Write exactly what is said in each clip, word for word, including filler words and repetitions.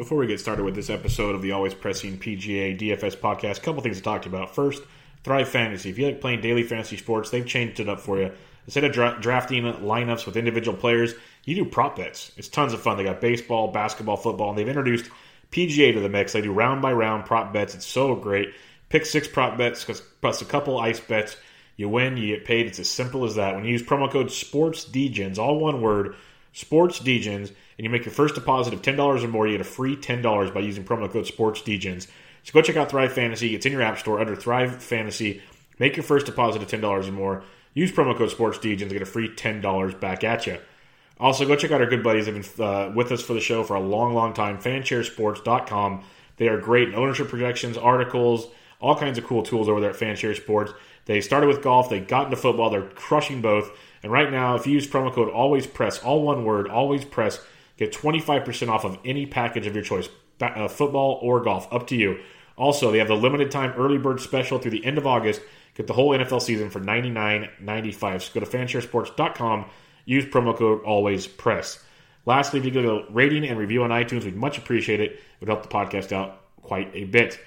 Before we get started with this episode of the Always Pressing P G A D F S podcast, a couple things to talk about. First, Thrive Fantasy. If you like playing daily fantasy sports, they've changed it up for you. Instead of dra- drafting lineups with individual players, you do prop bets. It's tons of fun. They got baseball, basketball, football, and they've introduced P G A to the mix. They do round-by-round prop bets. It's so great. Pick six prop bets, plus a couple ice bets. You win, you get paid. It's as simple as that. When you use promo code SPORTSDGENS, all one word, SPORTSDGENS, and you make your first deposit of ten dollars or more, you get a free ten dollars by using promo code SPORTSDGENS. So go check out Thrive Fantasy. It's in your app store under Thrive Fantasy. Make your first deposit of ten dollars or more. Use promo code SPORTSDGENS to get a free ten dollars back at you. Also, go check out our good buddies that have been uh, with us for the show for a long, long time, Fanshare Sports dot com. They are great in ownership projections, articles, all kinds of cool tools over there at Fanshare Sports. They started with golf. They got into football. They're crushing both. And right now, if you use promo code ALWAYSPRESS, all one word, ALWAYSPRESS, get twenty-five percent off of any package of your choice, uh, football or golf, up to you. Also, they have the limited time early bird special through the end of August. Get the whole N F L season for ninety-nine ninety-five. So go to Fanshare Sports dot com. Use promo code ALWAYSPRESS. Lastly, if you give a rating and review on iTunes, we'd much appreciate it. It would help the podcast out quite a bit.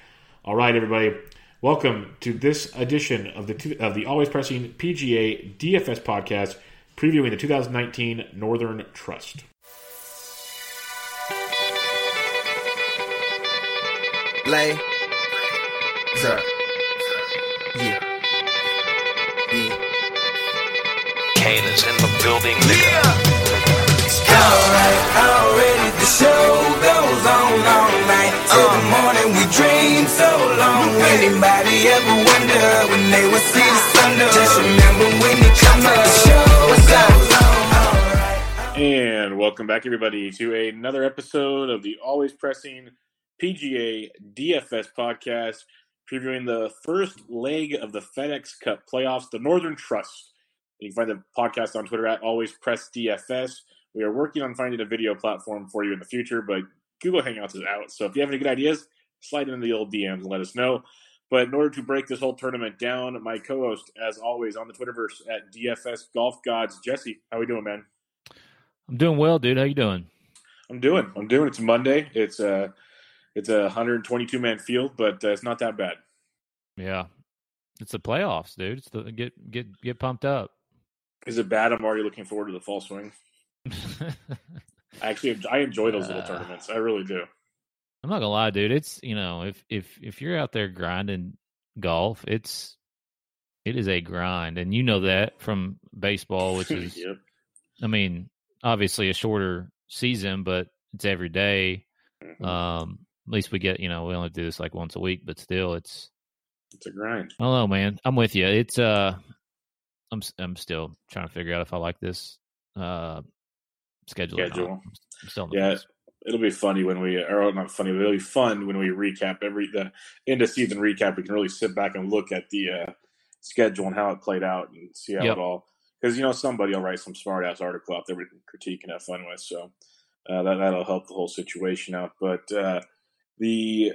All right, everybody. Welcome to this edition of the of the Always Pressing P G A D F S podcast, previewing the two thousand nineteen Northern Trust. Play. Sir. Yeah. Yeah. Kane is in the building. Yeah. All right, already the show goes on all night. Till the morning we dream so long. Anybody ever wonder when they would see the sun? Just remember when it comes up, the show goes on. And welcome back, everybody, to another episode of the Always Pressing P G A D F S podcast, previewing the first leg of the FedEx Cup playoffs, the Northern Trust. You can find the podcast on Twitter at AlwaysPressDFS. We are working on finding a video platform for you in the future, but Google Hangouts is out. So if you have any good ideas, slide into the old D Ms and let us know. But in order to break this whole tournament down, my co-host, as always, on the Twitterverse at D F S Golf Gods, Jesse, how we doing, man? I'm doing well, dude. How you doing? I'm doing. I'm doing. It's Monday. It's uh It's a one hundred twenty-two man field, but uh, it's not that bad. Yeah, it's the playoffs, dude. It's the get get get pumped up. Is it bad? I'm already looking forward to the fall swing. I actually, I enjoy those little uh, tournaments. I really do. I'm not gonna lie, dude. It's you know, if if if you're out there grinding golf, it's it is a grind, and you know that from baseball, which is, yep. I mean, obviously a shorter season, but it's every day. Mm-hmm. Um. At least we get, you know, we only do this like once a week, but still, it's it's a grind. I don't know, man. I'm with you. It's uh, I'm I'm still trying to figure out if I like this uh schedule. Schedule. I'm still yeah, place. It'll be funny when we, or not funny, but it'll be fun when we recap every the end of season recap. We can really sit back and look at the uh, schedule and how it played out and see how yep. it all. Because you know somebody will write some smart ass article out there we can critique and have fun with. So uh, that that'll help the whole situation out, but. uh The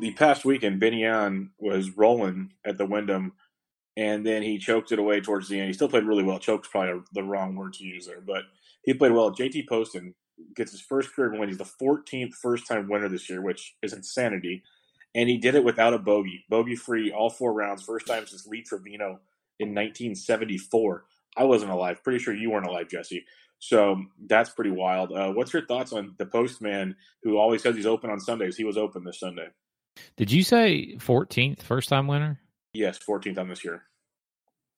the past weekend, Ben An was rolling at the Wyndham, and then he choked it away towards the end. He still played really well. Choke's probably the wrong word to use there, but he played well. J T. Poston gets his first career win. He's the fourteenth first-time winner this year, which is insanity, and he did it without a bogey. Bogey-free all four rounds, first time since Lee Trevino in nineteen seventy-four. I wasn't alive. Pretty sure you weren't alive, Jesse. So that's pretty wild. Uh, what's your thoughts on the postman who always says he's open on Sundays? He was open this Sunday. Did you say fourteenth first-time winner? Yes, fourteenth time this year.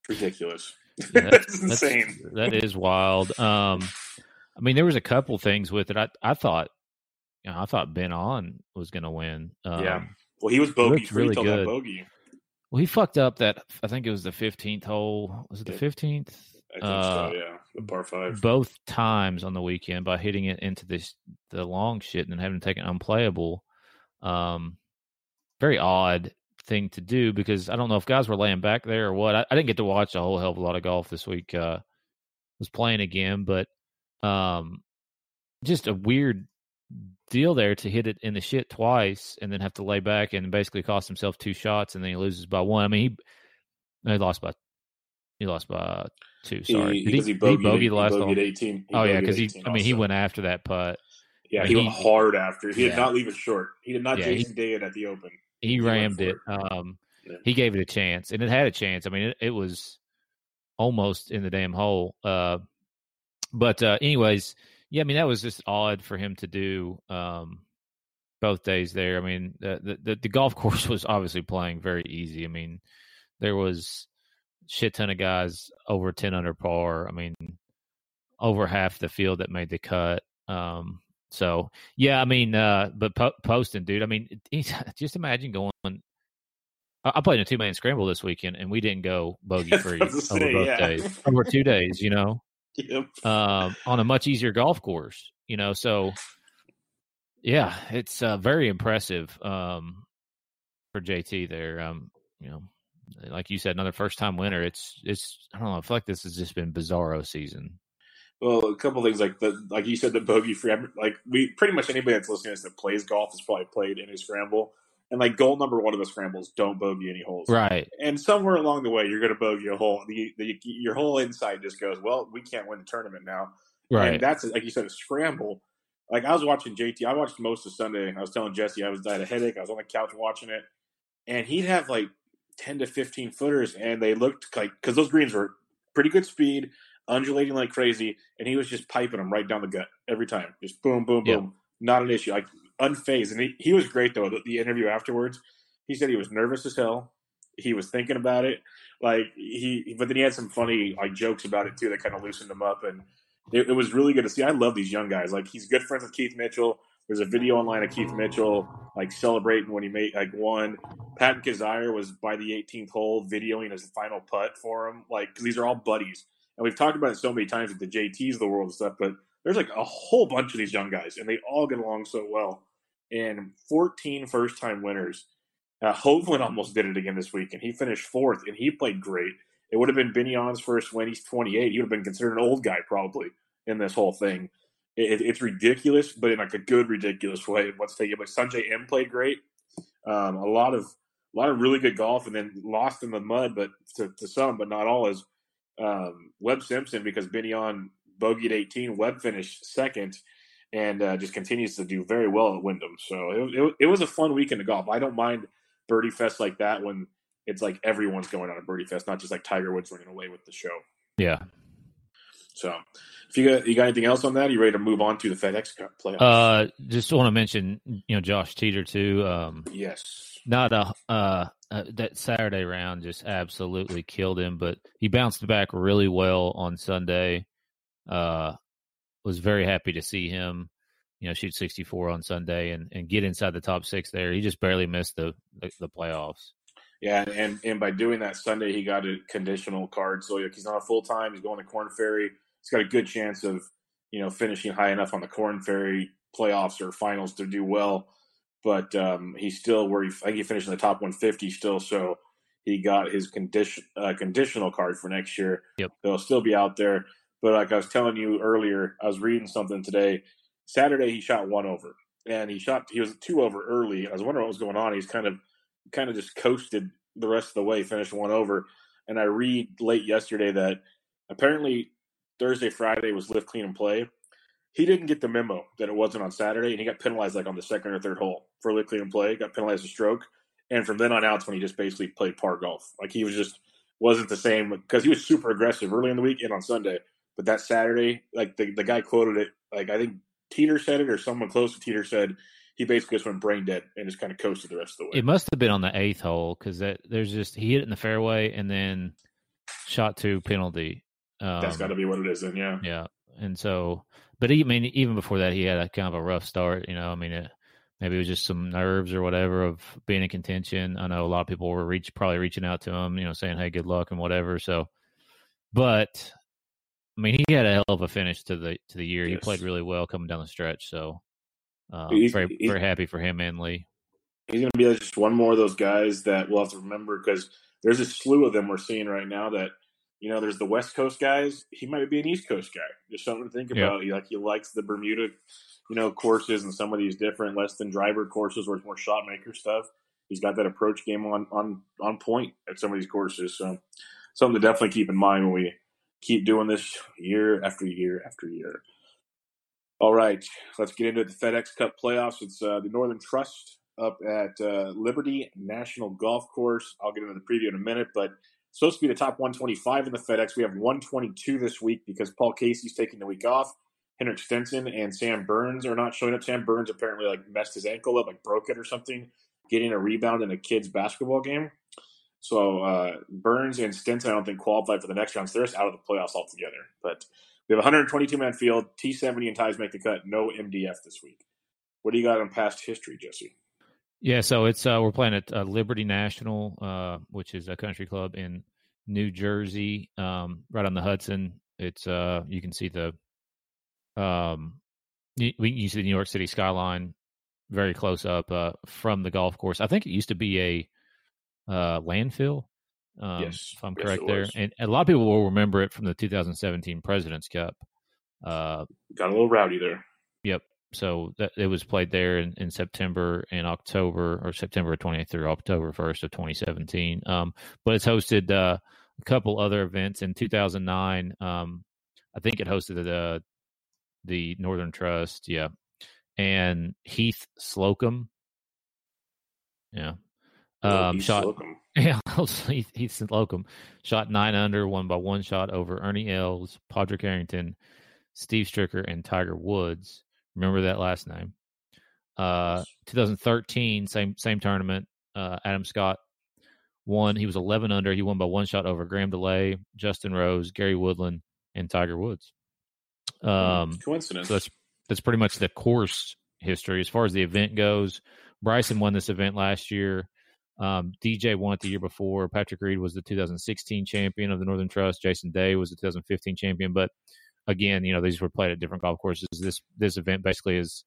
Ridiculous. That, that's insane. That's, that is wild. Um, I mean, there was a couple things with it. I I thought, you know, I thought Ben An was going to win. Um, yeah. Well, he was bogey free really till that bogey. Well, he fucked up that. I think it was the fifteenth hole. Was it the fifteenth? I think uh, so, yeah. The par five. Both times on the weekend by hitting it into this the long shit and then having to take it unplayable. Um, very odd thing to do because I don't know if guys were laying back there or what. I, I didn't get to watch a whole hell of a lot of golf this week. Uh, was playing again, but um, just a weird deal there to hit it in the shit twice and then have to lay back and basically cost himself two shots and then he loses by one. I mean, he, he lost by He lost by two. Sorry, he, he, he, he bogeyed the last hole. eighteen. He oh yeah, because he. I mean, also. He went after that putt. Yeah, he, he went hard after. He yeah. did not leave it short. He did not yeah, Jason Day in at the Open. He, he rammed it. it. Um, yeah. He gave it a chance, and it had a chance. I mean, it, it was almost in the damn hole. Uh, but uh, anyways, yeah, I mean, that was just odd for him to do um, both days there. I mean, the, the, the golf course was obviously playing very easy. I mean, there was shit ton of guys over ten under par. I mean, over half the field that made the cut. Um, so, yeah, I mean, uh, but po- Poston, dude, I mean, just imagine going. I played in a two-man scramble this weekend, and we didn't go bogey-free over say, both yeah. days, over two days, you know, yep. um, on a much easier golf course, you know. So, yeah, it's uh, very impressive um, for J T there. Um, you know, like you said, another first-time winner. It's it's I don't know. I feel like this has just been bizarro season. Well, a couple of things like the like you said, the bogey-free. Like we pretty much anybody that's listening to us that plays golf has probably played in a scramble. And, like, goal number one of the scrambles, don't bogey any holes. Right. And somewhere along the way, you're going to bogey a hole. The, the, your whole inside just goes, well, we can't win the tournament now. Right. And that's, like you said, a scramble. Like, I was watching J T. I watched most of Sunday. I was telling Jesse I was I had a headache. I was on the couch watching it. And he'd have, like, ten to fifteen footers. And they looked like – because those greens were pretty good speed, undulating like crazy. And he was just piping them right down the gut every time. Just boom, boom, boom. Yep. Not an issue. Like, unfazed. And he, he was great, though. The, the interview afterwards, he said he was nervous as hell. He was thinking about it. Like he, but then he had some funny like jokes about it, too, that kind of loosened him up. And it, it was really good to see. I love these young guys. Like, he's good friends with Keith Mitchell. There's a video online of Keith Mitchell, like, celebrating when he made, like, won. Patton Kizzire was by the eighteenth hole videoing his final putt for him. Like, because these are all buddies. And we've talked about it so many times with the J Ts of the world and stuff, but there's like a whole bunch of these young guys, and they all get along so well. And fourteen first-time winners. Uh, Hovland almost did it again this week, and he finished fourth, and he played great. It would have been Benny Ahn's first win. He's twenty-eight. He would have been considered an old guy probably in this whole thing. It, it's ridiculous, but in like a good ridiculous way. What's taking place? Sanjay M played great. Um, a lot of a lot of really good golf, and then lost in the mud, but to, to some, but not all, is um, Webb Simpson, because Benny Ahn bogeyed eighteen. Webb finished second. And uh, just continues to do very well at Wyndham. So it, it it was a fun weekend of golf. I don't mind birdie fest like that when it's like everyone's going on a birdie fest, not just like Tiger Woods running away with the show. Yeah. So if you got you got anything else on that, are you ready to move on to the FedEx Cup playoffs? Uh, just want to mention, you know, Josh Teater too. Um, yes. Not a uh, uh that Saturday round just absolutely killed him, but he bounced back really well on Sunday. Uh. Was very happy to see him, you know, shoot sixty-four on Sunday and, and get inside the top six there. He just barely missed the the, the playoffs. Yeah, and, and by doing that Sunday, he got a conditional card. So he's not a full-time. He's going to Corn Ferry. He's got a good chance of, you know, finishing high enough on the Corn Ferry playoffs or finals to do well. But um, he's still where he – I think he finished in the top one fifty still, so he got his condition uh, conditional card for next year. Yep. So he'll still be out there. But like I was telling you earlier, I was reading something today. Saturday he shot one over, and he shot he was two over early. I was wondering what was going on. He's kind of kind of just coasted the rest of the way, finished one over. And I read late yesterday that apparently Thursday, Friday was lift, clean, and play. He didn't get the memo that it wasn't on Saturday, and he got penalized like on the second or third hole for lift, clean, and play. Got penalized a stroke, and from then on out, when he just basically played par golf. Like he was just wasn't the same because he was super aggressive early in the week and on Sunday. But that Saturday, like the, the guy quoted it, like I think Teeter said it or someone close to Teeter said, he basically just went brain dead and just kind of coasted the rest of the way. It must have been on the eighth hole because that there's just he hit it in the fairway and then shot to penalty. Um, That's got to be what it is then, yeah. Yeah, and so, but he, I mean, even before that, he had a kind of a rough start. You know, I mean, it, maybe it was just some nerves or whatever of being in contention. I know a lot of people were reach, probably reaching out to him, you know, saying, hey, good luck and whatever. So, but. I mean, he had a hell of a finish to the to the year. Yes. He played really well coming down the stretch, so uh, he's, very he's, very happy for him and Lee. He's going to be just one more of those guys that we'll have to remember because there's a slew of them we're seeing right now. That you know, there's the West Coast guys. He might be an East Coast guy. There's something to think about. Yep. He, like he likes the Bermuda, you know, courses and some of these different less than driver courses where it's more shot maker stuff. He's got that approach game on on on point at some of these courses. So something to definitely keep in mind when we keep doing this year after year after year. All right, let's get into the FedEx Cup playoffs. It's uh, the Northern Trust up at uh, Liberty National Golf Course. I'll get into the preview in a minute, but it's supposed to be the top one twenty-five in the FedEx. We have one twenty-two this week because Paul Casey's taking the week off. Henrik Stenson and Sam Burns are not showing up. Sam Burns apparently like messed his ankle up, like broke it or something, getting a rebound in a kid's basketball game. So uh, Burns and Stenson I don't think qualified for the next round, so they're just out of the playoffs altogether. But we have a one twenty-two man field. T seventy and ties make the cut. No M D F this week. What do you got on past history, Jesse? Yeah, so it's uh, we're playing at uh, Liberty National, uh, which is a country club in New Jersey, um, right on the Hudson. It's uh, you can see the um, you, you see the New York City skyline very close up uh, from the golf course. I think it used to be a uh, landfill. Um, yes, if I'm yes, correct there. And, and a lot of people will remember it from the two thousand seventeen President's Cup. Uh, Got a little rowdy there. Yep. So that, it was played there in, in September and October, or September twentieth through October first of twenty seventeen. Um, but it's hosted uh, a couple other events. In two thousand nine, um, I think it hosted the, the Northern Trust. Yeah. And Heath Slocum. Yeah. Um, Heath shot, Slocum. Yeah, Heath, Heath Slocum shot nine under, won by one shot over Ernie Els, Padraig Harrington, Steve Stricker, and Tiger Woods. Remember that last name. Uh, twenty thirteen, same same tournament. Uh, Adam Scott won. He was eleven under. He won by one shot over Graham DeLay, Justin Rose, Gary Woodland, and Tiger Woods. Um, Coincidence. So that's that's pretty much the course history as far as the event goes. Bryson won this event last year. Um, D J won it the year before. Patrick Reed was the two thousand sixteen champion of the Northern Trust. Jason Day was the two thousand fifteen champion. But again, you know, these were played at different golf courses. This this event basically is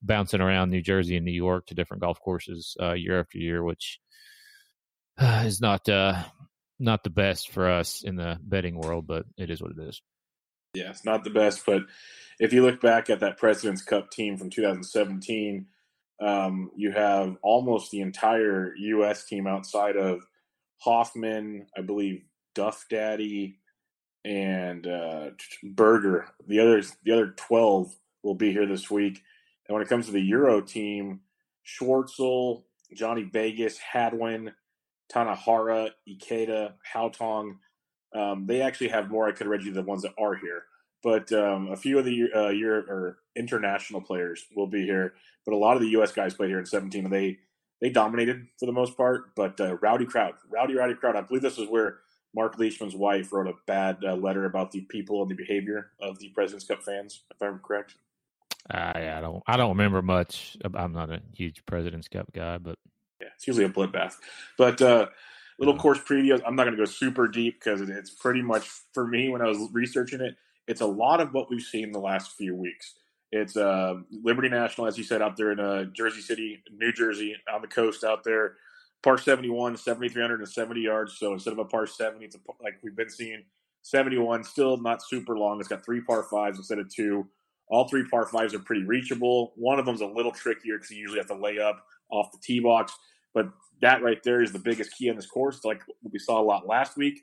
bouncing around New Jersey and New York to different golf courses uh, year after year, which uh, is not uh, not the best for us in the betting world, but it is what it is. Yeah, it's not the best. But if you look back at that President's Cup team from two thousand seventeen, Um, you have almost the entire U S team outside of Hoffman, I believe, Duff Daddy, and uh, Berger. The others, the other twelve will be here this week. And when it comes to the Euro team, Schwartzel, Johnny Vegas, Hadwin, Tanahara, Ikeda, Hautong. Um, they actually have more. I could read you the ones that are here. But um, a few of the uh, Euro or international players will be here. But a lot of the U S guys played here in seventeen, and they, they dominated for the most part. But uh, rowdy crowd, rowdy, rowdy crowd. I believe this is where Mark Leishman's wife wrote a bad uh, letter about the people and the behavior of the President's Cup fans, if I'm correct. Uh, yeah, I don't I don't remember much. I'm not a huge President's Cup guy, but yeah, it's usually a bloodbath. But uh, little course previews. I'm not going to go super deep because it's pretty much, for me, when I was researching it, it's a lot of what we've seen the last few weeks. It's uh, Liberty National, as you said, out there in uh, Jersey City, New Jersey, on the coast out there. Par seventy-one, seven thousand three hundred seventy yards. So instead of a par seventy, it's a, like we've been seeing, seventy-one, still not super long. It's got three par fives instead of two. All three par fives are pretty reachable. One of them's a little trickier because you usually have to lay up off the tee box. But that right there is the biggest key on this course. It's like we saw a lot last week.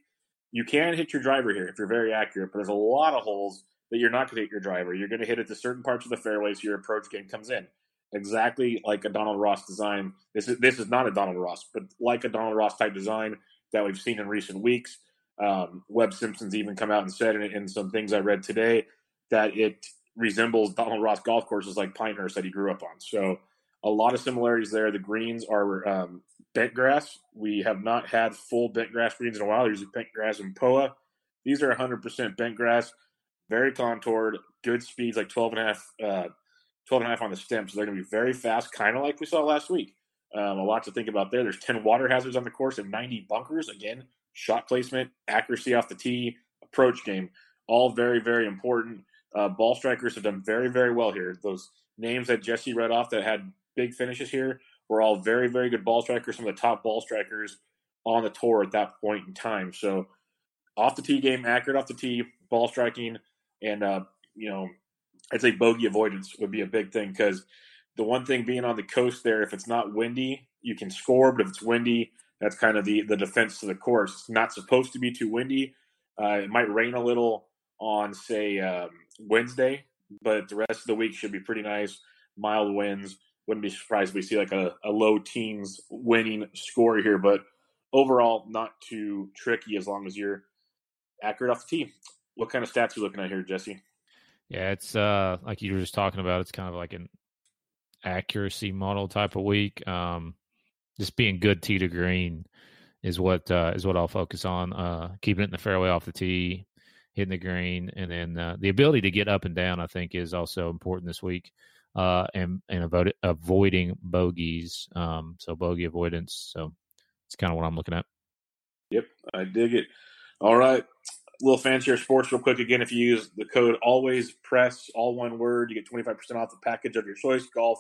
You can hit your driver here if you're very accurate, but there's a lot of holes that you're not going to hit your driver. You're going to hit it to certain parts of the fairway, so your approach game comes in. Exactly like a Donald Ross design. This is this is not a Donald Ross, but like a Donald Ross type design that we've seen in recent weeks. Um, Webb Simpson's even come out and said in, in some things I read today that it resembles Donald Ross golf courses like Pinehurst that he grew up on. So a lot of similarities there. The greens are um, bent grass. We have not had full bent grass greens in a while. There's bent grass and P O A. These are one hundred percent bent grass, very contoured, good speeds, like twelve and a half, uh, twelve and a half on the stem. So they're going to be very fast, kind of like we saw last week. Um, a lot to think about there. There's ten water hazards on the course and ninety bunkers. Again, shot placement, accuracy off the tee, approach game, all very, very important. Uh, ball strikers have done very, very well here. Those names that Jesse read off that had big finishes here were all very, very good ball strikers, some of the top ball strikers on the tour at that point in time. So off the tee game, accurate off the tee, ball striking, and, uh, you know, I'd say bogey avoidance would be a big thing because the one thing being on the coast there, if it's not windy, you can score, but if it's windy, that's kind of the, the defense to the course. It's not supposed to be too windy. Uh, it might rain a little on, say, um, Wednesday, but the rest of the week should be pretty nice. Mild winds. Wouldn't be surprised if we see like a, a low teens winning score here, but overall not too tricky as long as you're accurate off the tee. What kind of stats are you looking at here, Jesse? Yeah, it's uh, like you were just talking about, it's kind of like an accuracy model type of week. Um, just being good tee to green is what uh, is what I'll focus on. Uh, keeping it in the fairway off the tee, hitting the green, and then uh, the ability to get up and down, I think, is also important this week. Uh, and and avoid, avoiding bogeys, um, so bogey avoidance. So it's kind of what I'm looking at. Yep, I dig it. All right. A little Fansharesports real quick. Again, if you use the code ALWAYSPRESS, all one word, you get twenty-five percent off the package of your choice, golf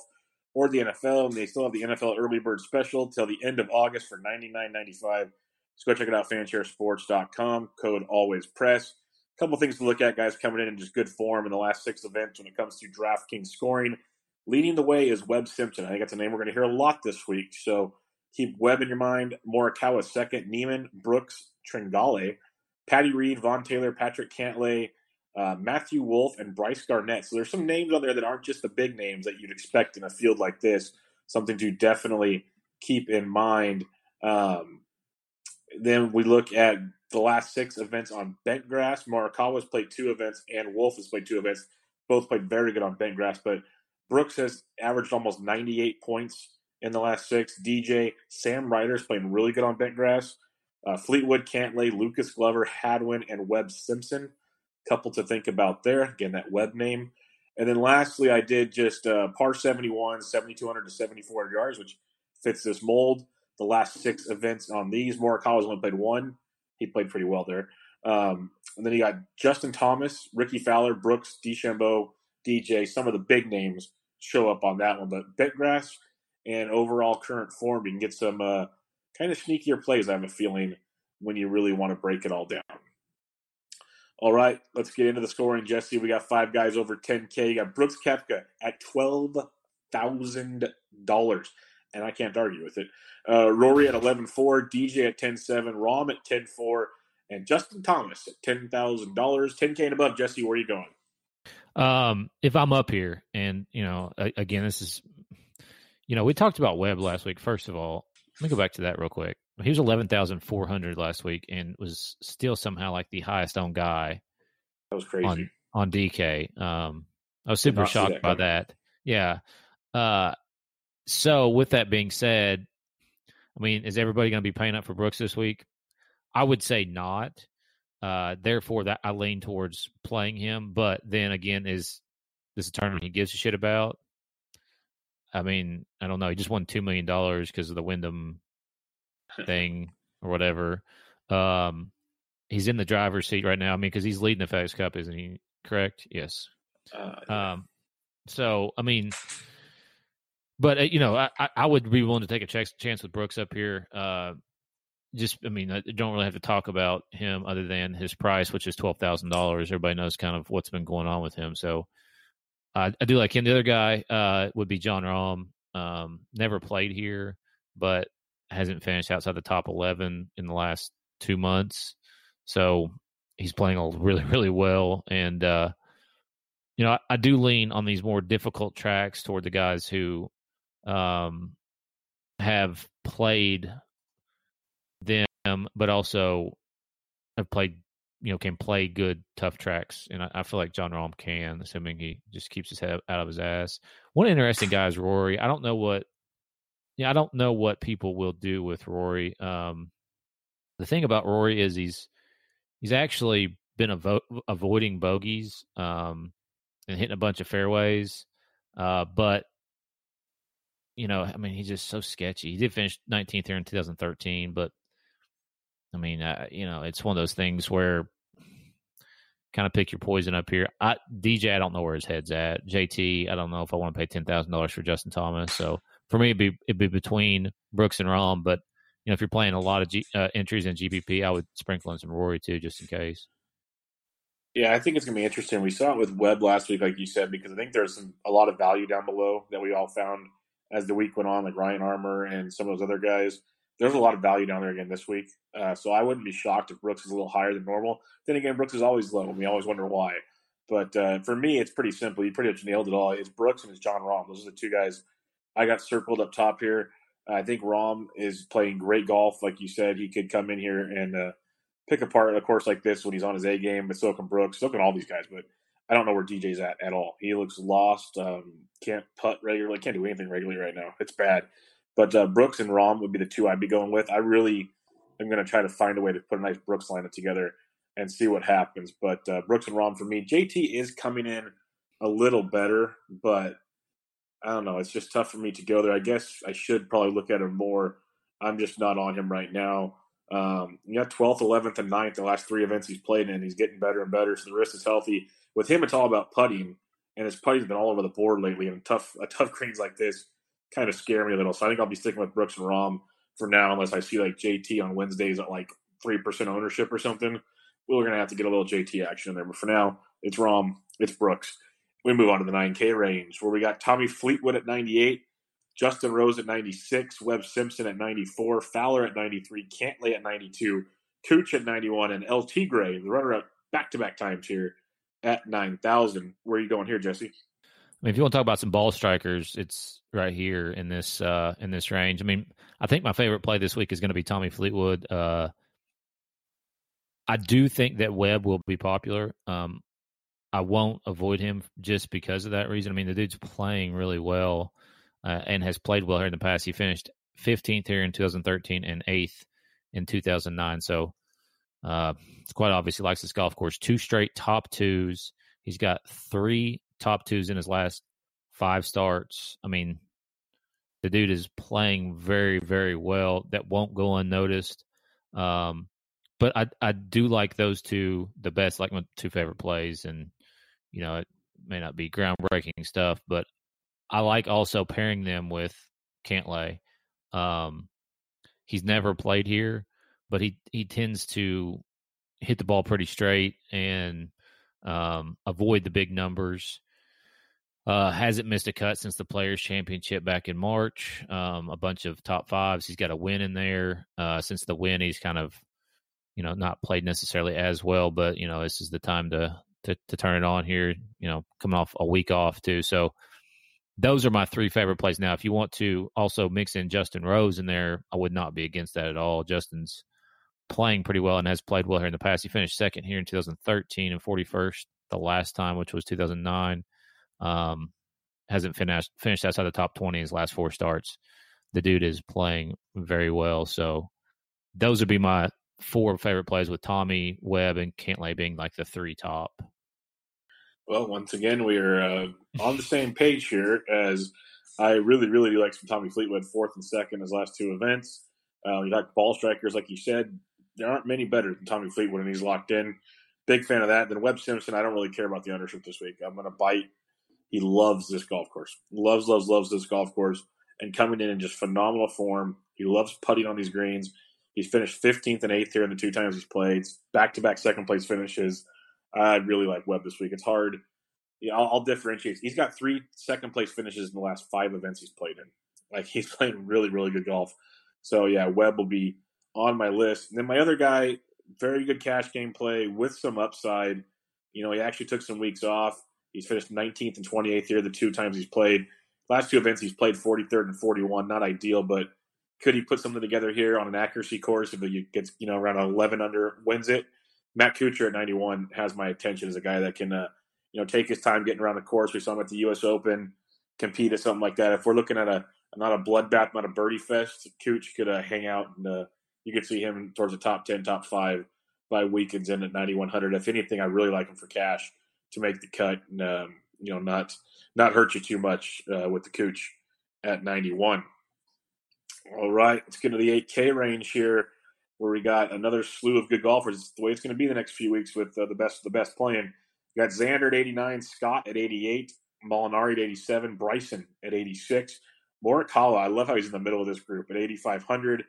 or the N F L. And they still have the N F L Early Bird Special till the end of August for ninety-nine ninety-five. So go check it out, Fanshare Sports dot com, code ALWAYSPRESS. A couple things to look at, guys, coming in in just good form in the last six events when it comes to DraftKings scoring. Leading the way is Webb Simpson. I think that's a name we're going to hear a lot this week. So keep Webb in your mind. Morikawa second, Neiman, Brooks, Tringale, Patty Reed, Vaughn Taylor, Patrick Cantlay, uh, Matthew Wolff, and Bryce Garnett. So there's some names on there that aren't just the big names that you'd expect in a field like this. Something to definitely keep in mind. Um, then we look at the last six events on bent grass. Morikawa's played two events, and Wolff has played two events. Both played very good on bent grass, but Brooks has averaged almost ninety-eight points in the last six. D J, Sam Ryder's playing really good on bent grass. Uh, Fleetwood, Cantlay, Lucas Glover, Hadwin, and Webb Simpson. Couple to think about there. Again, that Webb name. And then lastly, I did just uh, par seventy-one, seventy-two hundred to seventy-four hundred yards, which fits this mold. The last six events on these. Morikawa's only played one. He played pretty well there. Um, and then you got Justin Thomas, Ricky Fowler, Brooks, DeChambeau, D J. Some of the big names show up on that one. But bent grass and overall current form, you can get some uh, – kind of sneakier plays, I have a feeling, when you really want to break it all down. All right, let's get into the scoring, Jesse. We got five guys over ten K. You got Brooks Koepka at twelve thousand dollars, and I can't argue with it. Uh, Rory at eleven four, D J at ten seven, Rahm at ten four, and Justin Thomas at ten thousand dollars. ten K and above, Jesse, where are you going? Um, if I'm up here, and, you know, again, this is, you know, we talked about Webb last week, first of all. Let me go back to that real quick. He was eleven thousand four hundred last week and was still somehow like the highest owned guy. That was crazy. On, on D K. Um, I was super shocked that by coming. that. Yeah. Uh, so with that being said, I mean, is everybody going to be paying up for Brooks this week? I would say not. Uh, therefore, that I lean towards playing him. But then again, is this a tournament he gives a shit about? I mean, I don't know. He just won two million dollars because of the Wyndham thing or whatever. Um, he's in the driver's seat right now. I mean, because he's leading the FedEx Cup, isn't he? Correct? Yes. Uh, yeah. Um. So, I mean, but, uh, you know, I, I would be willing to take a ch- chance with Brooks up here. Uh, just, I mean, I don't really have to talk about him other than his price, which is twelve thousand dollars. Everybody knows kind of what's been going on with him. So, Uh, I do like him. The other guy uh, would be John Rahm. Um, never played here, but hasn't finished outside the top eleven in the last two months. So he's playing all really, really well. And, uh, you know, I, I do lean on these more difficult tracks toward the guys who um, have played them, but also have played, you know, can play good, tough tracks. And I, I feel like John Rahm can, assuming he just keeps his head out of his ass. One interesting guy is Rory. I don't know what, yeah, I don't know what people will do with Rory. Um, the thing about Rory is he's, he's actually been avo- avoiding bogeys um, and hitting a bunch of fairways. Uh, but, you know, I mean, he's just so sketchy. He did finish nineteenth here in two thousand thirteen, but I mean, uh, you know, it's one of those things where kind of pick your poison up here. I, D J, I don't know where his head's at. J T, I don't know if I want to pay ten thousand dollars for Justin Thomas. So for me, it'd be, it'd be between Brooks and Rahm. But, you know, if you're playing a lot of G, uh, entries in G P P, I would sprinkle in some Rory too, just in case. Yeah, I think it's going to be interesting. We saw it with Webb last week, like you said, because I think there's some, a lot of value down below that we all found as the week went on, like Ryan Armour and some of those other guys. There's a lot of value down there again this week. Uh, so I wouldn't be shocked if Brooks is a little higher than normal. Then again, Brooks is always low, and we always wonder why. But uh, for me, it's pretty simple. You pretty much nailed it all. It's Brooks and it's John Rahm. Those are the two guys I got circled up top here. I think Rahm is playing great golf. Like you said, he could come in here and uh, pick apart a course like this when he's on his A game. But so can Brooks. So can all these guys. But I don't know where D J's at at all. He looks lost. Um, can't putt regularly. Can't do anything regularly right now. It's bad. But uh, Brooks and Rahm would be the two I'd be going with. I really am going to try to find a way to put a nice Brooks lineup together and see what happens. But uh, Brooks and Rahm for me. J T is coming in a little better, but I don't know. It's just tough for me to go there. I guess I should probably look at him more. I'm just not on him right now. Um, you got twelfth, eleventh, and ninth, the last three events he's played in. He's getting better and better, so the wrist is healthy. With him, it's all about putting, and his putting's been all over the board lately, and tough uh, tough greens like this kind of scare me a little. So I think I'll be sticking with Brooks and Rahm for now, unless I see like J T on Wednesdays at like three percent ownership or something. We're going to have to get a little J T action in there. But for now, it's Rahm, it's Brooks. We move on to the nine K range, where we got Tommy Fleetwood at ninety-eight, Justin Rose at ninety-six, Webb Simpson at ninety-four, Fowler at ninety-three, Cantlay at ninety-two, Cooch at ninety-one, and El Tigre, the runner-up back-to-back times here at nine thousand. Where are you going here, Jesse? I mean, if you want to talk about some ball strikers, it's right here in this uh, in this range. I mean, I think my favorite play this week is going to be Tommy Fleetwood. Uh, I do think that Webb will be popular. Um, I won't avoid him just because of that reason. I mean, the dude's playing really well uh, and has played well here in the past. He finished fifteenth here in two thousand thirteen and eighth in two thousand nine. So uh, it's quite obvious he likes this golf course. Two straight top twos. He's got three top twos in his last five starts. I mean, the dude is playing very, very well. That won't go unnoticed. Um, but I I do like those two the best, like my two favorite plays. And, you know, it may not be groundbreaking stuff, but I like also pairing them with Cantlay. Um, he's never played here, but he, he tends to hit the ball pretty straight and um, avoid the big numbers. Uh, hasn't missed a cut since the Players' Championship back in March. Um, a bunch of top fives. He's got a win in there. Uh, since the win, he's kind of, you know, not played necessarily as well, but, you know, this is the time to, to, to turn it on here, you know, coming off a week off too. So those are my three favorite plays. Now, if you want to also mix in Justin Rose in there, I would not be against that at all. Justin's playing pretty well and has played well here in the past. He finished second here in two thousand thirteen and forty-first the last time, which was two thousand nine. Um, hasn't finished finished outside the top twenty his last four starts. The dude is playing very well. So those would be my four favorite plays, with Tommy, Webb, and Cantlay being like the three top. Well, once again, we are uh, on the same page here, as I really, really do like some Tommy Fleetwood, fourth and second his last two events. Uh, you like ball strikers, like you said, there aren't many better than Tommy Fleetwood, and he's locked in. Big fan of that. Then Webb Simpson, I don't really care about the ownership this week. I'm going to bite. He loves this golf course. Loves, loves, loves this golf course. And coming in in just phenomenal form. He loves putting on these greens. He's finished fifteenth and eighth here in the two times he's played. Back-to-back second-place finishes. I really like Webb this week. It's hard. Yeah, I'll, I'll differentiate. He's got three second-place finishes in the last five events he's played in. Like, he's playing really, really good golf. So, yeah, Webb will be on my list. And then my other guy, very good cash game play with some upside. You know, he actually took some weeks off. He's finished nineteenth and twenty-eighth here the two times he's played. Last two events he's played forty-third and forty-first. Not ideal, but could he put something together here on an accuracy course if he gets, you know, around eleven under, wins it? Matt Kuchar at ninety-one has my attention as a guy that can, uh, you know, take his time getting around the course. We saw him at the U S Open compete or something like that. If we're looking at a not a bloodbath, not a birdie fest, Kuchar could uh, hang out, and uh, you could see him towards the top ten, top five by weekends end at ninety-one hundred. If anything, I really like him for cash to make the cut and, um, you know, not not hurt you too much uh, with the Cooch at ninety-one. All right, let's get to the eight K range here, where we got another slew of good golfers. It's the way it's going to be the next few weeks with uh, the best of the best playing. You got Xander at eighty-nine, Scott at eighty-eight, Molinari at eighty-seven, Bryson at eighty-six, Morikawa, I love how he's in the middle of this group, at eighty-five hundred,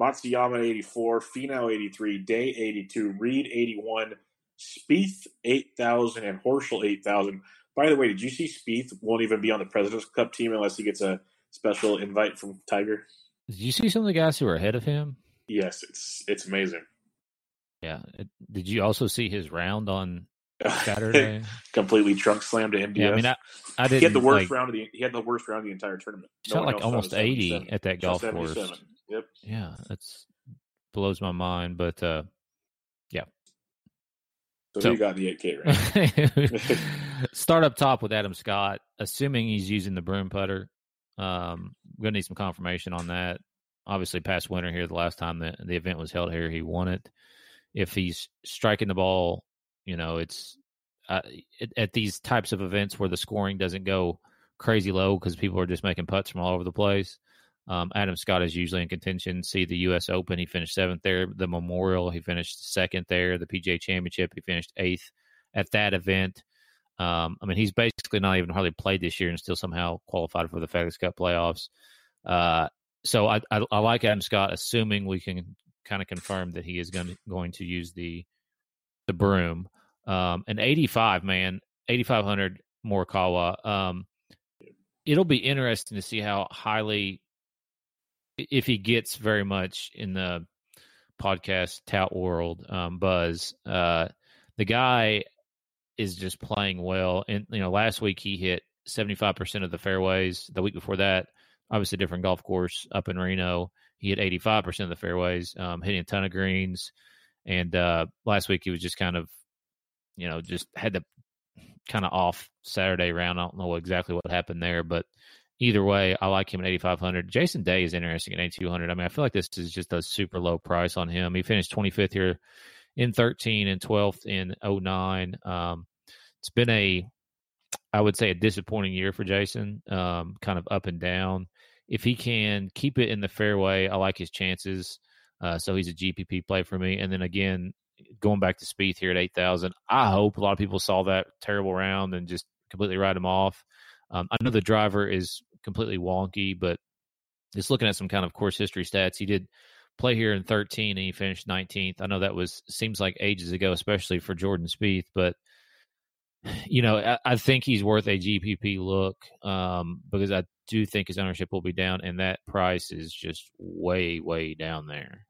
Matsuyama at eighty-four, Finau eighty-three, Day eighty-two, Reed eighty-one, Spieth eight thousand, and Horschel eight thousand. By the way, did you see Spieth won't even be on the President's Cup team unless he gets a special invite from Tiger? Did you see some of the guys who were ahead of him? Yes, it's it's amazing. Yeah. Did you also see his round on Saturday. Completely trunk slammed to M D F. Yeah, I mean, I, I didn't. He had the worst like, round of the. He had the worst round of the entire tournament. Shot no like almost eighty at that golf course. Yep. Yeah, that's blows my mind, but uh, yeah. So, so he got the eight K round. Start up top with Adam Scott, assuming he's using the broom putter. Um, we're gonna need some confirmation on that. Obviously, past winter here, the last time that the event was held here, he won it. If he's striking the ball, you know, it's uh, it, at these types of events where the scoring doesn't go crazy low because people are just making putts from all over the place. Um, Adam Scott is usually in contention. See the U S Open, he finished seventh there. The Memorial, he finished second there. The P G A Championship, he finished eighth at that event. Um, I mean, he's basically not even hardly played this year and still somehow qualified for the FedEx Cup playoffs. Uh, so I, I, I like Adam Scott, assuming we can kind of confirm that he is going to, going to use the the broom. Um, and eighty-five, man, eighty-five hundred Morikawa. Um, it'll be interesting to see how highly, if he gets very much in the podcast tout world um, buzz, uh, the guy is just playing well. And, you know, last week he hit seventy-five percent of the fairways. The week before that, obviously a different golf course up in Reno, he hit eighty-five percent of the fairways, um, hitting a ton of greens. And uh, last week he was just kind of, you know, just had the kind of off Saturday round. I don't know exactly what happened there, but either way, I like him at eighty-five hundred. Jason Day is interesting at eighty-two hundred. I mean, I feel like this is just a super low price on him. He finished twenty-fifth here in thirteen and twelfth in oh nine. Um, it's been a, I would say, a disappointing year for Jason, um, kind of up and down. If he can keep it in the fairway, I like his chances. Uh, so he's a G P P play for me. And then again, going back to Spieth here at eight thousand, I hope a lot of people saw that terrible round and just completely write him off. Um, I know the driver is completely wonky, but just looking at some kind of course history stats, he did play here in thirteen and he finished nineteenth. I know that was seems like ages ago, especially for Jordan Spieth, but you know, I, I think he's worth a G P P look um, because I do think his ownership will be down, and that price is just way, way down there.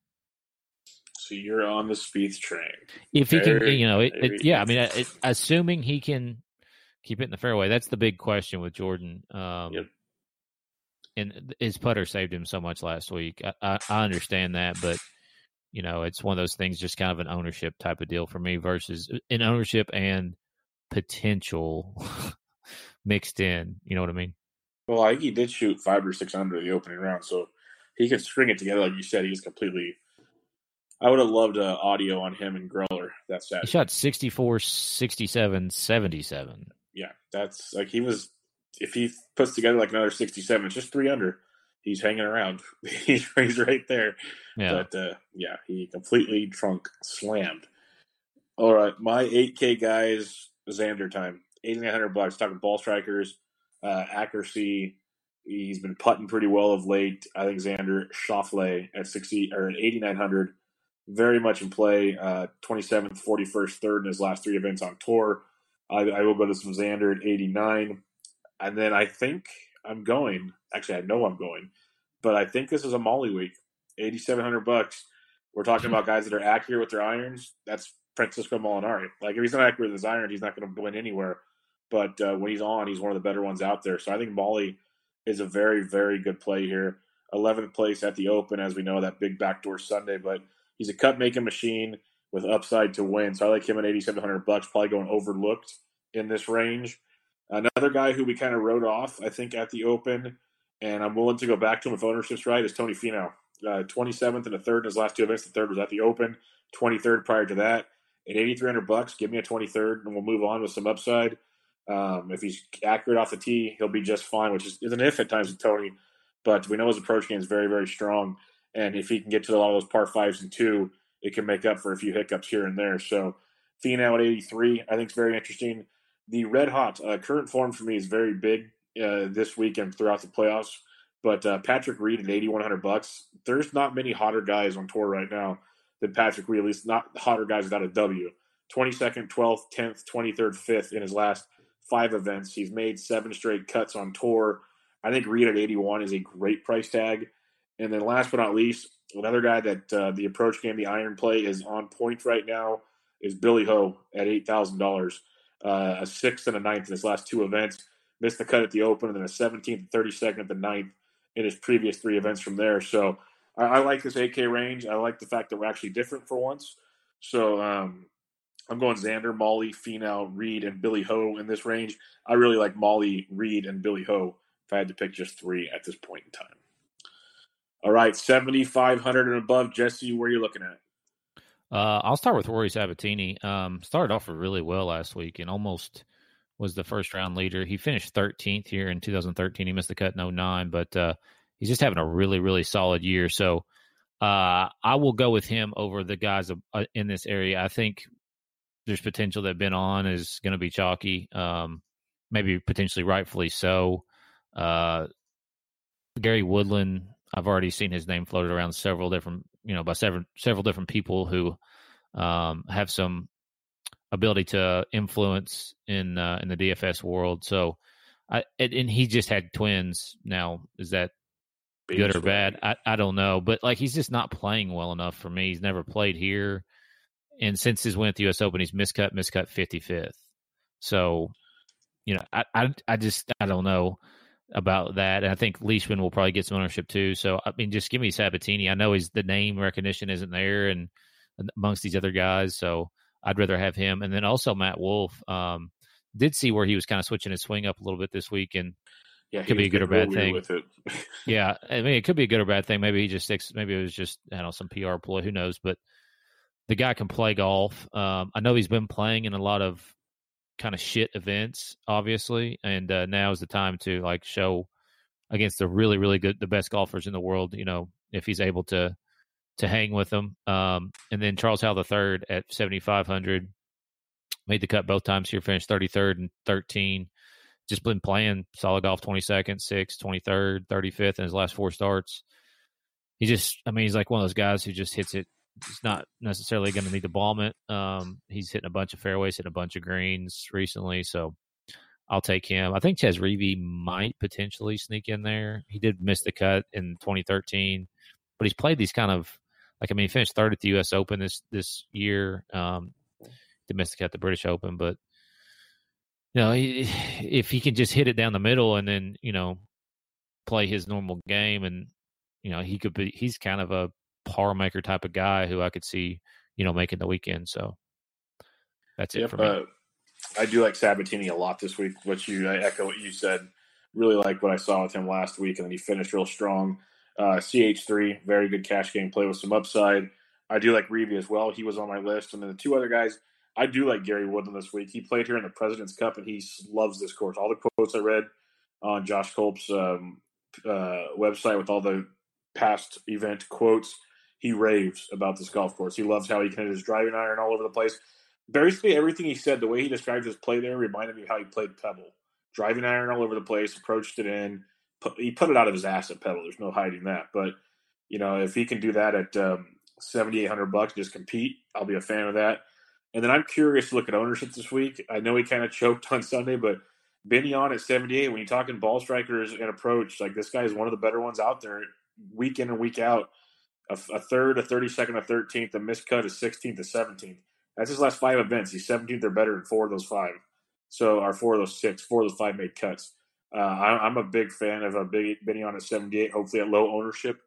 So you're on the Spieth train. If he there, can, you know, it, it, yeah. I mean, it, assuming he can keep it in the fairway, that's the big question with Jordan. Um, yep. And his putter saved him so much last week. I, I, I understand that, but you know, it's one of those things, just kind of an ownership type of deal for me versus an ownership and potential mixed in. You know what I mean? Well, like he did shoot five or six under the opening round, so he could string it together. Like you said, he's completely. I would have loved uh, audio on him and Greller that Saturday. He shot sixty-four, sixty-seven, seventy-seven. Yeah, that's like he was. If he puts together like another sixty-seven, it's just three under. He's hanging around. he's, he's right there. Yeah. But uh, yeah, he completely trunk slammed. All right, my eight K guys, Xander time. eighty-nine hundred bucks. Talking ball strikers, uh, accuracy. He's been putting pretty well of late. I think Xander Schauffele at sixty or at eighty-nine hundred. Very much in play, uh, twenty-seventh, forty-first, third in his last three events on tour. I, I will go to some Xander at eighty-nine. And then I think I'm going. Actually, I know I'm going. But I think this is a Molly week, eighty-seven hundred bucks. We're talking about guys that are accurate with their irons. That's Francisco Molinari. Like, if he's not accurate with his irons, he's not going to win anywhere. But uh, when he's on, he's one of the better ones out there. So I think Molly is a very, very good play here. eleventh place at the Open, as we know, that big backdoor Sunday. But he's a cut-making machine with upside to win. So I like him at eighty-seven hundred bucks, probably going overlooked in this range. Another guy who we kind of wrote off, I think, at the Open, and I'm willing to go back to him if ownership's right, is Tony Finau. Uh, twenty-seventh and a third in his last two events. The third was at the Open, twenty-third prior to that. At eighty-three hundred bucks, give me a twenty-third, and we'll move on with some upside. Um, if he's accurate off the tee, he'll be just fine, which is, is an if at times with Tony. But we know his approach game is very, very strong. And if he can get to a lot of those par fives and two, it can make up for a few hiccups here and there. So Finau at eighty-three, I think, is very interesting. The red hot uh, current form for me is very big uh, this week and throughout the playoffs. But uh, Patrick Reed at eighty-one hundred bucks. There's not many hotter guys on tour right now than Patrick Reed, at least not hotter guys without a W. twenty-second, twelfth, tenth, twenty-third, fifth in his last five events. He's made seven straight cuts on tour. I think Reed at eighty-one is a great price tag. And then last but not least, another guy that uh, the approach game, the iron play, is on point right now is Billy Ho at eight thousand dollars, uh, a sixth and a ninth in his last two events. Missed the cut at the Open, and then a seventeenth, thirty-second at the ninth in his previous three events from there. So I, I like this A K range. I like the fact that we're actually different for once. So um, I'm going Xander, Molly, Finau, Reed, and Billy Ho in this range. I really like Molly, Reed, and Billy Ho if I had to pick just three at this point in time. All right, seventy-five hundred and above. Jesse, where are you looking at? Uh, I'll start with Rory Sabatini. Um, started off really well last week and almost was the first-round leader. He finished thirteenth here in two thousand thirteen. He missed the cut in oh nine, but uh, he's just having a really, really solid year. So uh, I will go with him over the guys in this area. I think there's potential that Ben An is going to be chalky, um, maybe potentially rightfully so. Uh, Gary Woodland, I've already seen his name floated around several different, you know, by several, several different people who um, have some ability to influence in uh, in the D F S world. So, I and he just had twins. Now, is that Beach good or bad? I, I don't know. But, like, he's just not playing well enough for me. He's never played here. And since his win at the U S Open, he's miscut, miscut fifty-fifth. So, you know, I, I, I just, I don't know about that. And I think Leishman will probably get some ownership too. So, I mean, just give me Sabatini. I know he's the name recognition isn't there and amongst these other guys. So I'd rather have him. And then also Matt Wolff, um, did see where he was kind of switching his swing up a little bit this week. And yeah, it could be a good or bad thing. With it. Yeah. I mean, it could be a good or bad thing. Maybe he just sticks, maybe it was just, I don't know, some P R ploy, who knows, but the guy can play golf. Um, I know he's been playing in a lot of kind of shit events, obviously, and uh, now is the time to like show against the really, really good, the best golfers in the world. You know, if he's able to to hang with them, um, and then Charles Howell the third at seventy-five hundred made the cut both times here, finished thirty-third and thirteen. Just been playing solid golf, twenty-second, sixth, twenty-third, thirty-fifth in his last four starts. He just, I mean, he's like one of those guys who just hits it. He's not necessarily going to need the ball mitt. Um, he's hitting a bunch of fairways, hitting a bunch of greens recently, so I'll take him. I think Ches Reavie might potentially sneak in there. He did miss the cut in twenty thirteen, but he's played these kind of, like, I mean, he finished third at the U S Open this this year. Um, did miss the cut at the British Open, but, you know, he, if he can just hit it down the middle and then, you know, play his normal game, and, you know, he could be, he's kind of a par maker type of guy who I could see, you know, making the weekend. So that's it yep, for me. Uh, I do like Sabatini a lot this week. What you I echo what you said. Really like what I saw with him last week, and then he finished real strong. Uh, C H three, very good cash game play with some upside. I do like Reavie as well. He was on my list, and then the two other guys. I do like Gary Woodland this week. He played here in the President's Cup, and he loves this course. All the quotes I read on Josh Culp's um, uh, website with all the past event quotes. He raves about this golf course. He loves how he can hit his driving iron all over the place. Basically, everything he said, the way he described his play there, reminded me of how he played Pebble. Driving iron all over the place, approached it in. Put, he put it out of his ass at Pebble. There's no hiding that. But, you know, if he can do that at um, seventy-eight hundred bucks, just compete, I'll be a fan of that. And then I'm curious to look at ownership this week. I know he kind of choked on Sunday, but Ben An at seventy-eight, when you're talking ball strikers and approach, like, this guy is one of the better ones out there week in and week out. A, a third, a thirty-second, a thirteenth, a miscut, a sixteenth, a seventeenth. That's his last five events. He's seventeenth or better in four of those five. So, or four of those six, four of those five made cuts. Uh, I, I'm a big fan of a big Benny on a seventy-eight, hopefully at low ownership,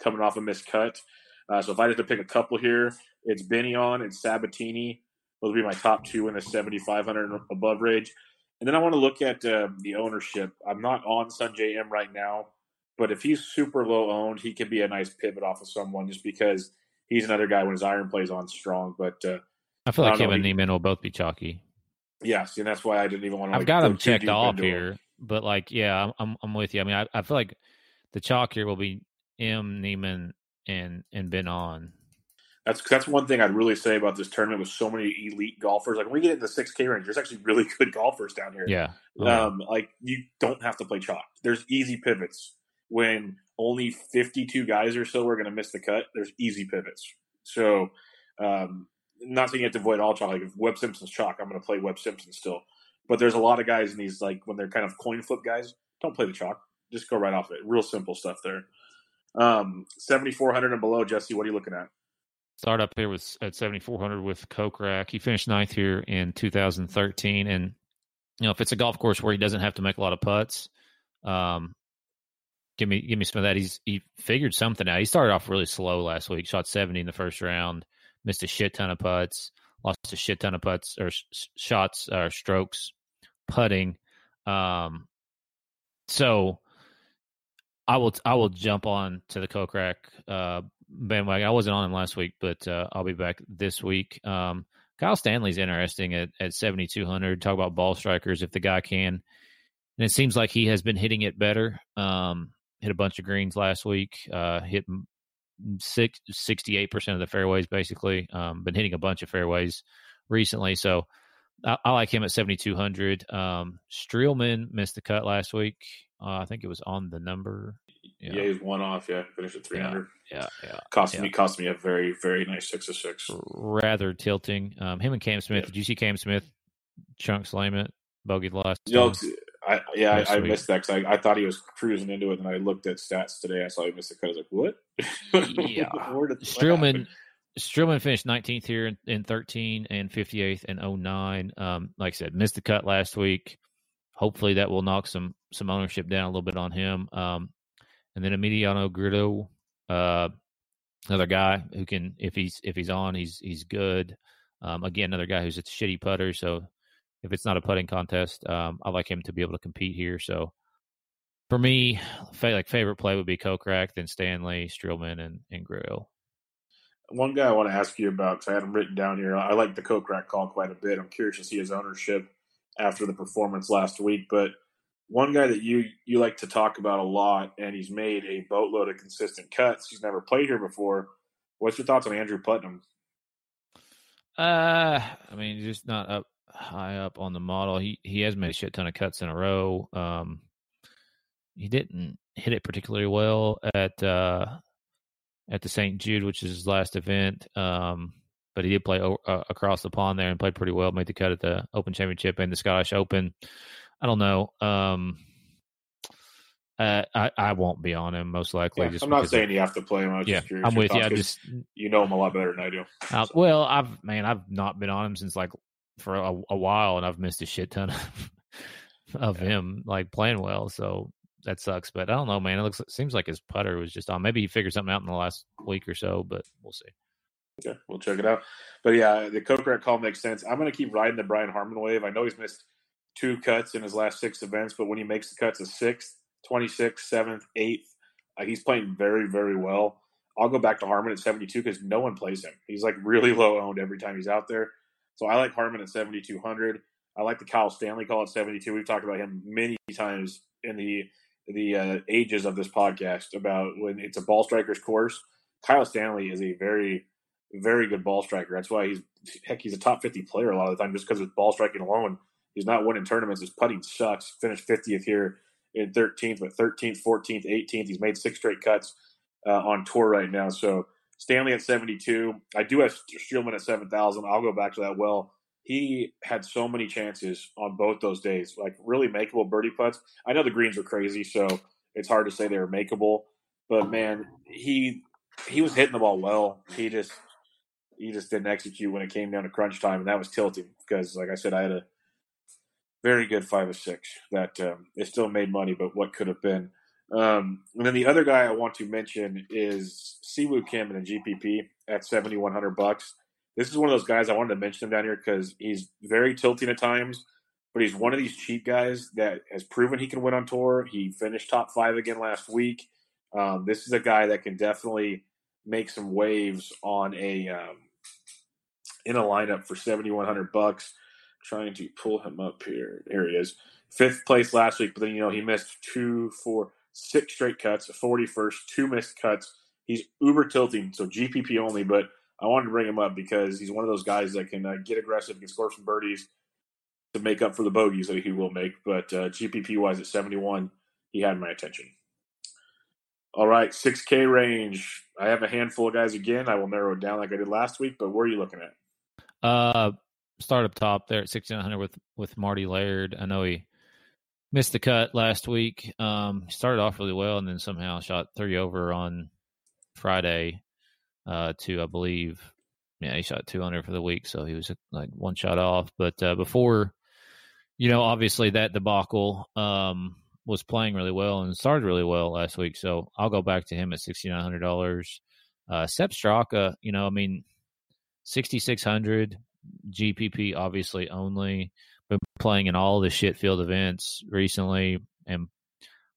coming off a miscut. Uh, so, if I had to pick a couple here, it's Benny on, it's Sabatini. Those would be my top two in the seventy-five hundred and above range. And then I want to look at uh, the ownership. I'm not on Sanjay M right now. But if he's super low owned, he could be a nice pivot off of someone just because he's another guy when his iron plays on strong. But uh, I feel like I him know, and he, Neiman will both be chalky. Yes, and that's why I didn't even want to. I've like, got him checked off here, but like, yeah, I'm, I'm I'm with you. I mean, I, I feel like the chalk here will be M, Neiman, and and Ben An. That's that's one thing I'd really say about this tournament with so many elite golfers. Like, when we get in the six K range, there's actually really good golfers down here. Yeah, um, right. Like, you don't have to play chalk. There's easy pivots. When only fifty-two guys or so are going to miss the cut, there's easy pivots. So, um, not saying you have to avoid all chalk. Like, if Webb Simpson's chalk, I'm going to play Webb Simpson still. But there's a lot of guys in these, like, when they're kind of coin flip guys, don't play the chalk. Just go right off it. Real simple stuff there. Um, seventy-four hundred and below, Jesse, what are you looking at? Start up here was at seventy-four hundred with Kokrak. He finished ninth here in two thousand thirteen. And, you know, if it's a golf course where he doesn't have to make a lot of putts, um, give me give me some of that. He's He figured something out. He started off really slow last week, shot seventy in the first round, missed a shit ton of putts, lost a shit ton of putts or sh- shots or strokes, putting. Um, so I will I will jump on to the Kokrak uh bandwagon. I wasn't on him last week, but uh, I'll be back this week. Um, Kyle Stanley's interesting at, at seventy-two hundred. Talk about ball strikers if the guy can. And it seems like he has been hitting it better. Um, hit a bunch of greens last week. Uh, hit six, sixty-eight percent of the fairways, basically. Um, been hitting a bunch of fairways recently. So I, I like him at seventy-two hundred. Um, Streelman missed the cut last week. Uh, I think it was on the number. Yeah, yeah, he was one off. Yeah, finished at three hundred. Yeah, yeah. yeah cost yeah. me, cost me a very, very nice six of six. Rather tilting. Um, him and Cam Smith. Yeah. Did you see Cam Smith chunk slam it? Bogeyed last. No, I yeah, I, I missed that because I, I thought he was cruising into it, and I looked at stats today. I saw he missed it. I was like, what? Yeah. Streelman, Streelman finished nineteenth here in, in thirteen and fifty-eighth in oh nine. Um, like I said, missed the cut last week. Hopefully that will knock some some ownership down a little bit on him. Um. And then Emiliano Grillo, uh, another guy who can, if he's if he's on, he's he's good. Um, again, another guy who's a shitty putter. So if it's not a putting contest, um, I like him to be able to compete here. So for me, fa- like favorite play would be Kokrak, then Stanley, Streelman, and and Grillo. One guy I want to ask you about because I had him written down here. I like the Kokrak call quite a bit. I'm curious to see his ownership after the performance last week, but. One guy that you, you like to talk about a lot, and he's made a boatload of consistent cuts. He's never played here before. What's your thoughts on Andrew Putnam? Uh, I mean, just not up high up on the model. He he has made a shit ton of cuts in a row. Um, he didn't hit it particularly well at uh, at the Saint Jude, which is his last event. Um, but he did play o- uh, across the pond there and played pretty well. Made the cut at the Open Championship and the Scottish Open. I don't know. Um, uh, I I won't be on him most likely. Yeah, just I'm not saying I, you have to play him. I was yeah, just curious. I'm with you. I just you know him a lot better than I do. I, so. Well, I've man, I've not been on him since like for a, a while, and I've missed a shit ton of, of yeah. him like playing well. So that sucks. But I don't know, man. It looks it seems like his putter was just on. Maybe he figured something out in the last week or so, but we'll see. Okay, we'll check it out. But yeah, the Kokrak call makes sense. I'm gonna keep riding the Brian Harmon wave. I know he's missed two cuts in his last six events, but when he makes the cuts, a sixth, twenty-sixth, seventh, eighth, uh, he's playing very, very well. I'll go back to Harmon at seventy-two because no one plays him. He's like really low owned every time he's out there. So I like Harmon at seventy-two hundred. I like the Kyle Stanley call at seventy-two. We've talked about him many times in the the uh, ages of this podcast about when it's a ball striker's course. Kyle Stanley is a very, very good ball striker. That's why he's heck he's a top fifty player a lot of the time just because of ball striking alone. He's not winning tournaments. His putting sucks. Finished fiftieth here in thirteenth, but thirteenth, fourteenth, eighteenth. He's made six straight cuts uh, on tour right now. So Stanley at seventy-two. I do have Streelman at seven thousand. I'll go back to that well. He had so many chances on both those days, like really makeable birdie putts. I know the greens were crazy, so it's hard to say they were makeable. But, man, he he was hitting the ball well. He just, he just didn't execute when it came down to crunch time, and that was tilting because, like I said, I had a – very good five or six that um, it still made money, but what could have been. Um, and then the other guy I want to mention is Siwoo Kim in a G P P at seventy-one hundred bucks. This is one of those guys I wanted to mention him down here because he's very tilting at times, but he's one of these cheap guys that has proven he can win on tour. He finished top five again last week. Um, this is a guy that can definitely make some waves on a um, in a lineup for seventy-one hundred bucks. Trying to pull him up here. Here he is. Fifth place last week, but then, you know, he missed two, four, six straight cuts, a forty-first, two missed cuts. He's uber tilting, so G P P only, but I wanted to bring him up because he's one of those guys that can uh, get aggressive, can score some birdies to make up for the bogeys that he will make. But uh, G P P-wise at seventy-one, he had my attention. All right, six K range. I have a handful of guys again. I will narrow it down like I did last week, but where are you looking at? Uh. Start up top there at sixty-nine hundred with, with Marty Laird. I know he missed the cut last week. Um, started off really well and then somehow shot three over on Friday. uh, to, I believe, yeah, he shot two under for the week, so he was like one shot off. But uh, before, you know, obviously that debacle, um, was playing really well and started really well last week. So I'll go back to him at six thousand nine hundred dollars. Uh, Sepp Straka, you know, I mean, six thousand six hundred dollars, G P P obviously only, been playing in all the shit field events recently and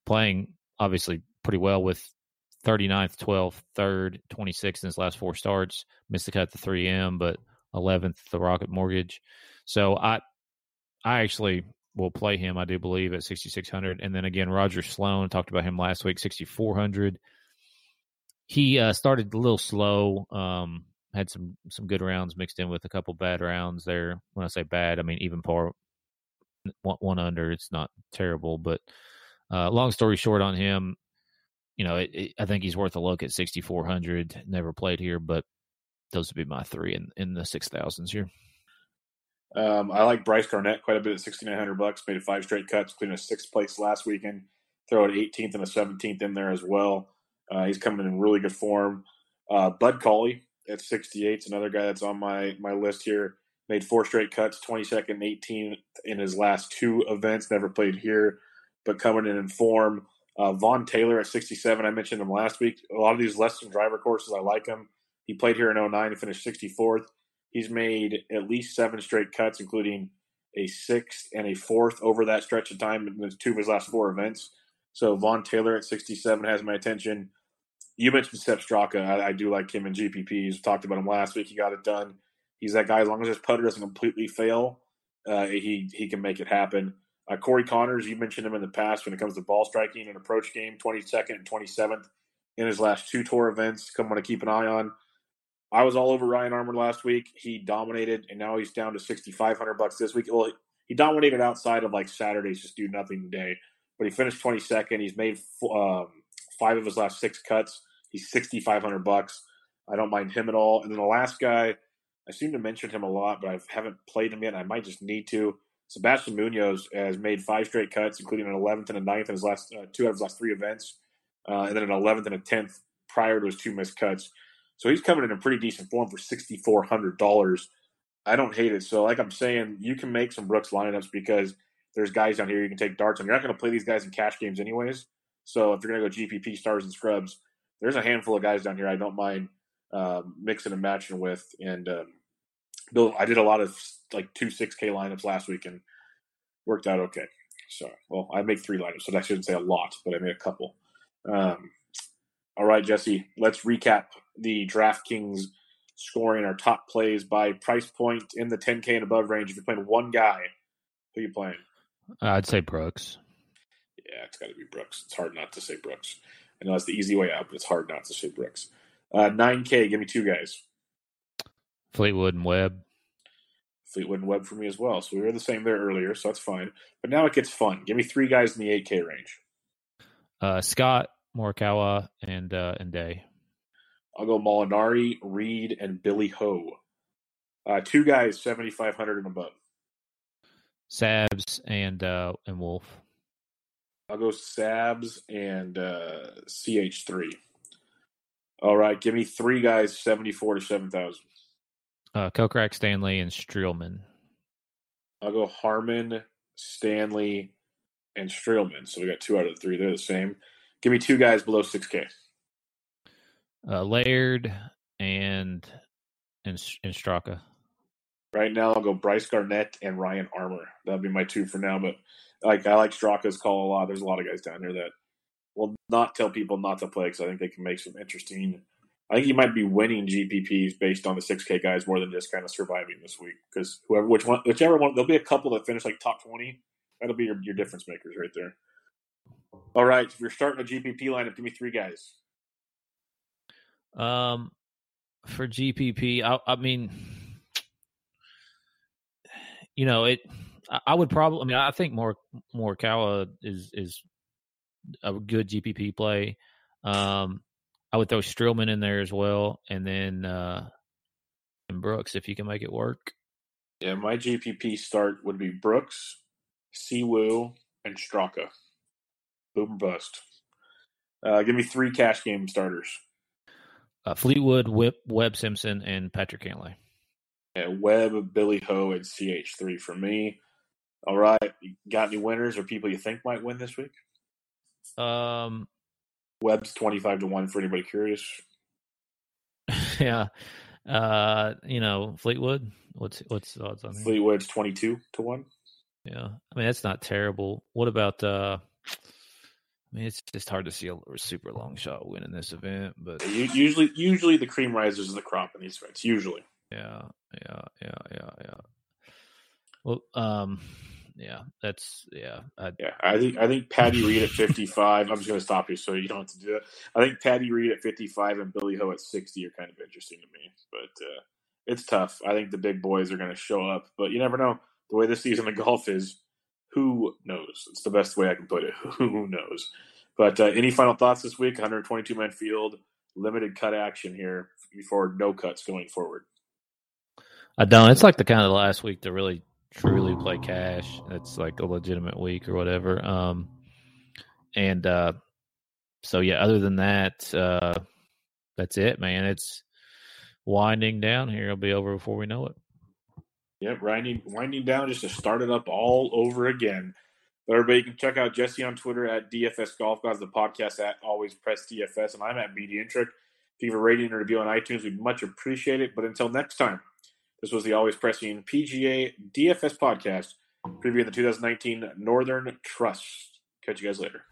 playing obviously pretty well with thirty-ninth, twelfth, third, twenty-sixth in his last four starts. Missed the cut to three M, but eleventh, the Rocket Mortgage. So I, I actually will play him, I do believe, at six thousand six hundred. And then again, Roger Sloan, talked about him last week, six thousand four hundred. He uh, started a little slow, um, had some, some good rounds mixed in with a couple bad rounds there. When I say bad, I mean even par, one, one under, it's not terrible. But uh, long story short on him, you know, it, it, I think he's worth a look at six thousand four hundred. Never played here, but those would be my three in, in the six thousands here. Um, I like Bryce Garnett quite a bit at six thousand nine hundred bucks. Made five straight cuts, cleaning a sixth place last weekend. Throw an eighteenth and a seventeenth in there as well. Uh, he's coming in really good form. Uh, Bud Cauley at sixty-eight is another guy that's on my, my list here. Made four straight cuts, twenty-second, eighteenth in his last two events. Never played here, but coming in in form. Uh, Vaughn Taylor at sixty-seven. I mentioned him last week. A lot of these lesson driver courses, I like him. He played here in oh nine and finished sixty-fourth. He's made at least seven straight cuts, including a sixth and a fourth over that stretch of time in two of his last four events. So Vaughn Taylor at sixty-seven has my attention. You mentioned Sepp Straka. I, I do like him in G P Ps. We talked about him last week. He got it done. He's that guy, as long as his putter doesn't completely fail, uh, he, he can make it happen. Uh, Corey Connors, you mentioned him in the past when it comes to ball striking and approach game, twenty-second and twenty-seventh in his last two tour events. Someone to keep an eye on. I was all over Ryan Armour last week. He dominated, and now he's down to six thousand five hundred bucks this week. Well, he dominated outside of like Saturday's just do nothing today, but he finished twenty-second. He's made um, five of his last six cuts. He's six thousand five hundred bucks. I don't mind him at all. And then the last guy, I seem to mention him a lot, but I haven't played him yet. I might just need to. Sebastian Munoz has made five straight cuts, including an eleventh and a ninth in his last uh, two out of his last three events, uh, and then an eleventh and a tenth prior to his two missed cuts. So he's coming in a pretty decent form for six thousand four hundred dollars. I don't hate it. So like I'm saying, you can make some Brooks lineups because there's guys down here you can take darts on. You're not going to play these guys in cash games anyways. So if you're going to go G P P stars and scrubs, there's a handful of guys down here I don't mind uh, mixing and matching with. And um, Bill, I did a lot of like two six K lineups last week and worked out okay. So, well, I make three lineups, so I shouldn't say a lot, but I made a couple. Um, all right, Jesse, let's recap the DraftKings scoring, our top plays by price point in the ten K and above range. If you're playing one guy, who are you playing? I'd say Brooks. Yeah, it's got to be Brooks. It's hard not to say Brooks. I know that's the easy way out, but it's hard not to say Brooks. Uh, nine K, give me two guys. Fleetwood and Webb. Fleetwood and Webb for me as well. So we were the same there earlier, so that's fine. But now it gets fun. Give me three guys in the eight K range. Uh, Scott, Morikawa, and uh, and Day. I'll go Molinari, Reed, and Billy Ho. Uh, two guys, seven thousand five hundred and above. Sabs and uh, and Wolf. I'll go Sabs and uh, C H three. All right, give me three guys, seventy-four to seven thousand. Uh, Kokrak, Stanley, and Streelman. I'll go Harmon, Stanley, and Streelman. So we got two out of the three. They're the same. Give me two guys below six K. Uh, Laird and, and and Straka. Right now, I'll go Bryce Garnett and Ryan Armour. That'll be my two for now. But like I like Straka's call a lot. There's a lot of guys down here that will not tell people not to play because I think they can make some interesting. I think you might be winning G P Ps based on the six K guys more than just kind of surviving this week because whoever, which one, whichever one, there'll be a couple that finish like top twenty. That'll be your, your difference makers right there. All right, if you're starting a G P P lineup, give me three guys. Um, for G P P, I, I mean, you know, it. I, I would probably. I mean, I think more Morikawa is is a good G P P play. Um. I would throw Streelman in there as well, and then uh, and Brooks if you can make it work. Yeah, my G P P start would be Brooks, Siwoo, and Straka. Boom bust. Uh, give me three cash game starters. uh, Fleetwood, Whip, Webb Simpson, and Patrick Cantlay. Yeah, Webb, Billy Ho, and C H three for me. All right, you got any winners or people you think might win this week? Um, Webb's twenty-five to one for anybody curious. Yeah, uh, you know Fleetwood. What's what's the odds on here? Fleetwood's twenty-two to one. Yeah, I mean that's not terrible. What about? Uh, I mean, it's just hard to see a super long shot win in this event, but usually, usually the cream rises to the crop in these events. Usually. Yeah, yeah, yeah, yeah, yeah. Well, um, yeah, that's yeah. I, yeah, I think I think Patty Reed at fifty-five. I'm just going to stop you, so you don't have to do it. I think Patty Reed at fifty-five and Billy Ho at sixty are kind of interesting to me, but uh, it's tough. I think the big boys are going to show up, but you never know. The way this season of golf is, who knows? It's the best way I can put it. Who knows? But uh, any final thoughts this week? one twenty-two man field, limited cut action here before no cuts going forward. I don't. It's like the kind of the last week to really. Truly play cash. That's like a legitimate week or whatever. Um, and uh, so yeah. Other than that, uh, that's it, man. It's winding down here. It'll be over before we know it. Yep, winding winding down just to start it up all over again. But everybody, you can check out Jesse on Twitter at D F S Golf Guys. The podcast at Always Press D F S, and I'm at BDintric. If you have a rating and review on iTunes, we'd much appreciate it. But until next time. This was the Always Pressing P G A D F S podcast, previewing the two thousand nineteen Northern Trust. Catch you guys later.